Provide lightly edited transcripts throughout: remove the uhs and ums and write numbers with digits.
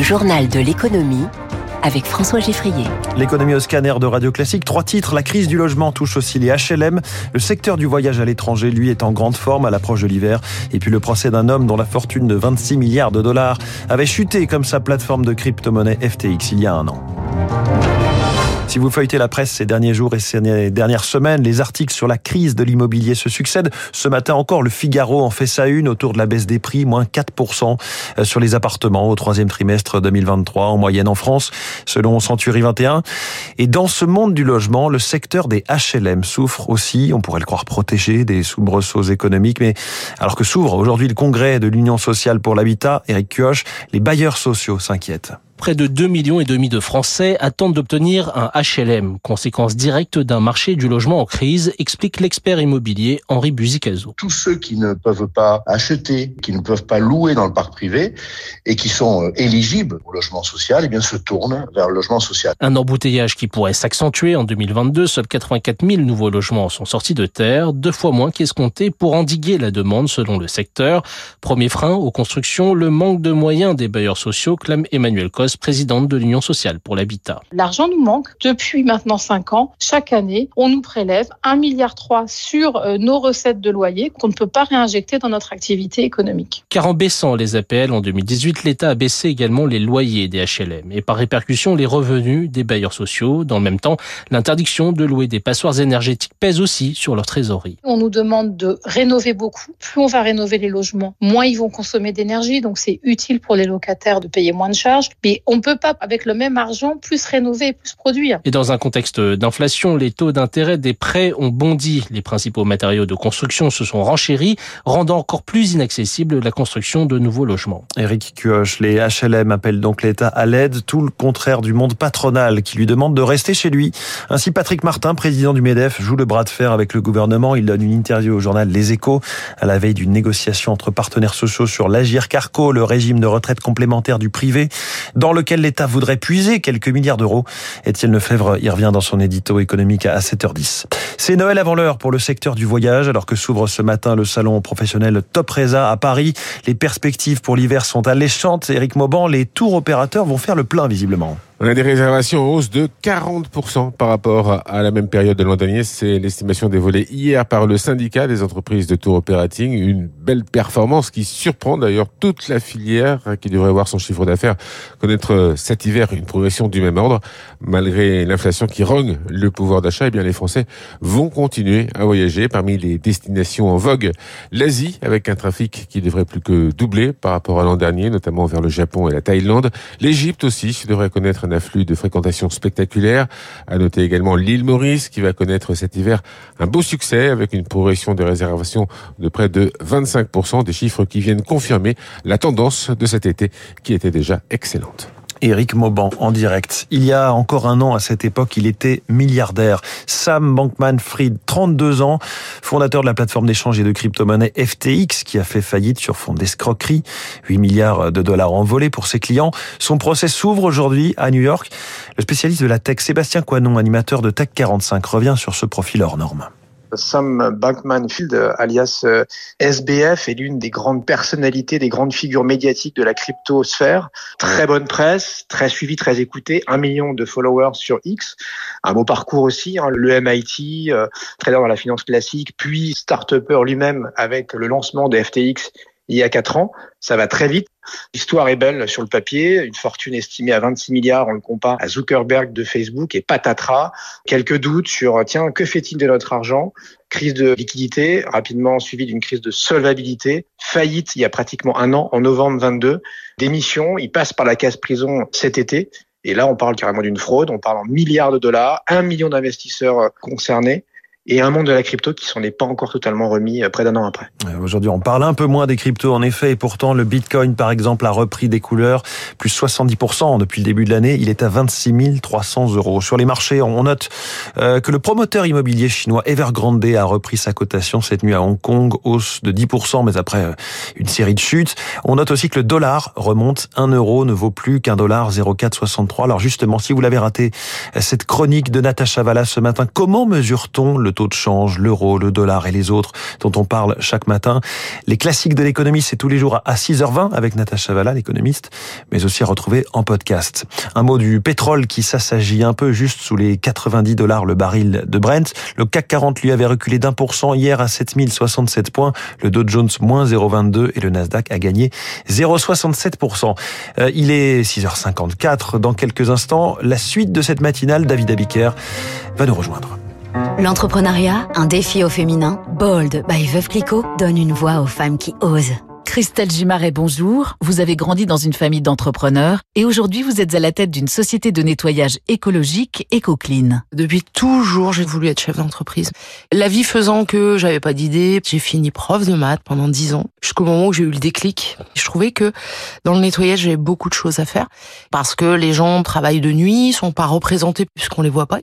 Le Journal de l'Économie avec François Giffrier. L'économie au scanner de Radio Classique. 3 titres. La crise du logement touche aussi les HLM. Le secteur du voyage à l'étranger, lui, est en grande forme à l'approche de l'hiver. Et puis le procès d'un homme dont la fortune de 26 milliards de dollars avait chuté comme sa plateforme de crypto-monnaie FTX il y a un an. Si vous feuilletez la presse ces derniers jours et ces dernières semaines, les articles sur la crise de l'immobilier se succèdent. Ce matin encore, le Figaro en fait sa une autour de la baisse des prix, moins 4% sur les appartements au troisième trimestre 2023, en moyenne en France, selon Century 21. Et dans ce monde du logement, le secteur des HLM souffre aussi, on pourrait le croire protégé des soubresauts économiques, mais alors que s'ouvre aujourd'hui le congrès de l'Union sociale pour l'habitat, Eric Cuoch, les bailleurs sociaux s'inquiètent. Près de 2,5 millions de Français attendent d'obtenir un HLM, conséquence directe d'un marché du logement en crise, explique l'expert immobilier Henri Buzicazo. Tous ceux qui ne peuvent pas acheter, qui ne peuvent pas louer dans le parc privé et qui sont éligibles au logement social, eh bien, se tournent vers le logement social. Un embouteillage qui pourrait s'accentuer en 2022. Seuls 84 000 nouveaux logements sont sortis de terre, 2 fois moins qu'escompté pour endiguer la demande selon le secteur. Premier frein aux constructions, le manque de moyens des bailleurs sociaux, clame Emmanuel Cosse, présidente de l'Union sociale pour l'habitat. L'argent nous manque. Depuis maintenant 5 ans, chaque année, on nous prélève 1,3 milliard sur nos recettes de loyer qu'on ne peut pas réinjecter dans notre activité économique. Car en baissant les APL en 2018, l'État a baissé également les loyers des HLM et par répercussion les revenus des bailleurs sociaux. Dans le même temps, l'interdiction de louer des passoires énergétiques pèse aussi sur leur trésorerie. On nous demande de rénover beaucoup. Plus on va rénover les logements, moins ils vont consommer d'énergie. Donc c'est utile pour les locataires de payer moins de charges. Mais on ne peut pas, avec le même argent, plus rénover et plus produire. Et dans un contexte d'inflation, les taux d'intérêt des prêts ont bondi. Les principaux matériaux de construction se sont renchéris, rendant encore plus inaccessible la construction de nouveaux logements. Eric Cuoch, les HLM appellent donc l'État à l'aide, tout le contraire du monde patronal qui lui demande de rester chez lui. Ainsi, Patrick Martin, président du MEDEF, joue le bras de fer avec le gouvernement. Il donne une interview au journal Les Échos à la veille d'une négociation entre partenaires sociaux sur l'Agirc-Arrco, le régime de retraite complémentaire du privé, dans lequel l'État voudrait puiser quelques milliards d'euros. Étienne Lefebvre y revient dans son édito économique à 7h10. C'est Noël avant l'heure pour le secteur du voyage, alors que s'ouvre ce matin le salon professionnel Top Resa à Paris. Les perspectives pour l'hiver sont alléchantes. Eric Mauban, les tours opérateurs vont faire le plein visiblement. On a des réservations en hausse de 40% par rapport à la même période de l'an dernier. C'est l'estimation dévoilée hier par le syndicat des entreprises de tour operating. Une belle performance qui surprend d'ailleurs toute la filière qui devrait voir son chiffre d'affaires connaître cet hiver une progression du même ordre. Malgré l'inflation qui rogne le pouvoir d'achat, eh bien les Français vont continuer à voyager. Parmi les destinations en vogue, l'Asie avec un trafic qui devrait plus que doubler par rapport à l'an dernier, notamment vers le Japon et la Thaïlande. L'Égypte aussi devrait connaître un afflux de fréquentation spectaculaire. À noter également l'île Maurice qui va connaître cet hiver un beau succès avec une progression des réservations de près de 25%, des chiffres qui viennent confirmer la tendance de cet été qui était déjà excellente. Eric Mauban en direct. Il y a encore un an à cette époque, il était milliardaire. Sam Bankman-Fried, 32 ans, fondateur de la plateforme d'échange et de crypto-monnaie FTX qui a fait faillite sur fond d'escroquerie, 8 milliards de dollars envolés pour ses clients. Son procès s'ouvre aujourd'hui à New York. Le spécialiste de la tech Sébastien Quanon, animateur de Tech 45, revient sur ce profil hors norme. Sam Bankman-Fried, alias SBF, est l'une des grandes personnalités, des grandes figures médiatiques de la cryptosphère. Très bonne presse, très suivie, très écoutée, 1 million de followers sur X. Un beau parcours aussi, hein, le MIT, trader dans la finance classique, puis start-upper lui-même avec le lancement de FTX il y a 4 ans. Ça va très vite. L'histoire est belle sur le papier. Une fortune estimée à 26 milliards, on le compare à Zuckerberg de Facebook et patatras. Quelques doutes sur, tiens, que fait-il de notre argent ? Crise de liquidité, rapidement suivie d'une crise de solvabilité. Faillite il y a pratiquement 1 an, en novembre 22. Démission, il passe par la case prison cet été. Et là, on parle carrément d'une fraude. On parle en milliards de dollars, 1 million d'investisseurs concernés. Et un monde de la crypto qui s'en est pas encore totalement remis près d'1 an après. Aujourd'hui, on parle un peu moins des cryptos, en effet, et pourtant, le Bitcoin, par exemple, a repris des couleurs, plus 70% depuis le début de l'année. Il est à 26 300 euros. Sur les marchés, on note que le promoteur immobilier chinois Evergrande a repris sa cotation cette nuit à Hong Kong, hausse de 10%, mais après une série de chutes. On note aussi que le dollar remonte, 1 euro ne vaut plus qu'$1,0463. Alors justement, si vous l'avez raté, cette chronique de Natacha Vallat ce matin, comment mesure-t-on le taux de change, l'euro, le dollar et les autres dont on parle chaque matin. Les classiques de l'économie, c'est tous les jours à 6h20 avec Natacha Chavala, l'économiste, mais aussi à retrouver en podcast. Un mot du pétrole qui s'assagit un peu juste sous les $90 le baril de Brent. Le CAC 40 lui avait reculé d'1% hier à 7067 points. Le Dow Jones moins 0,22 et le Nasdaq a gagné 0,67%. Il est 6h54. Dans quelques instants, la suite de cette matinale, David Abiker va nous rejoindre. L'entrepreneuriat, un défi au féminin. Bold by Veuve Clicquot donne une voix aux femmes qui osent. Christelle Gimaret, bonjour. Vous avez grandi dans une famille d'entrepreneurs et aujourd'hui vous êtes à la tête d'une société de nettoyage écologique, EcoClean. Depuis toujours, j'ai voulu être chef d'entreprise. La vie faisant que j'avais pas d'idée, j'ai fini prof de maths pendant 10 ans, jusqu'au moment où j'ai eu le déclic. Je trouvais que dans le nettoyage, j'avais beaucoup de choses à faire parce que les gens travaillent de nuit, sont pas représentés puisqu'on les voit pas.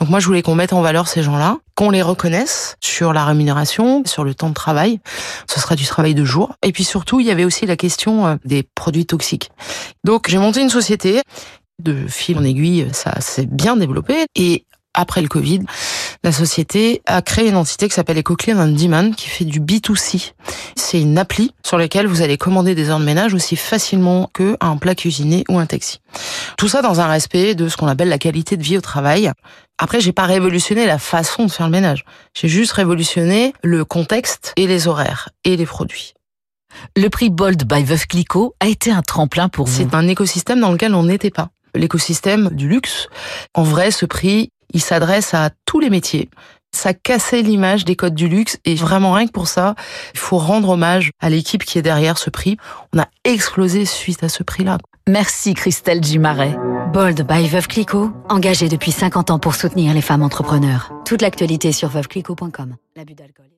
Donc moi, je voulais qu'on mette en valeur ces gens-là, qu'on les reconnaisse sur la rémunération, sur le temps de travail. Ce sera du travail de jour. Et puis surtout, il y avait aussi la question des produits toxiques. Donc, j'ai monté une société. De fil en aiguille, ça s'est bien développé. Et après le Covid, la société a créé une entité qui s'appelle EcoClean by Diman, qui fait du B2C. C'est une appli sur laquelle vous allez commander des heures de ménage aussi facilement qu'un plat cuisiné ou un taxi. Tout ça dans un respect de ce qu'on appelle la qualité de vie au travail. Après, j'ai pas révolutionné la façon de faire le ménage. J'ai juste révolutionné le contexte et les horaires et les produits. Le prix Bold by Veuve Clicquot a été un tremplin pour vous. C'est un écosystème dans lequel on n'était pas. L'écosystème du luxe. En vrai, ce prix, il s'adresse à tous les métiers. Ça cassait l'image des codes du luxe et vraiment rien que pour ça, il faut rendre hommage à l'équipe qui est derrière ce prix. On a explosé suite à ce prix-là. Merci Christelle Gimaret. Bold by Veuve Clicquot, engagée depuis 50 ans pour soutenir les femmes entrepreneurs. Toute l'actualité sur veuveclicquot.com. L'abus d'alcool.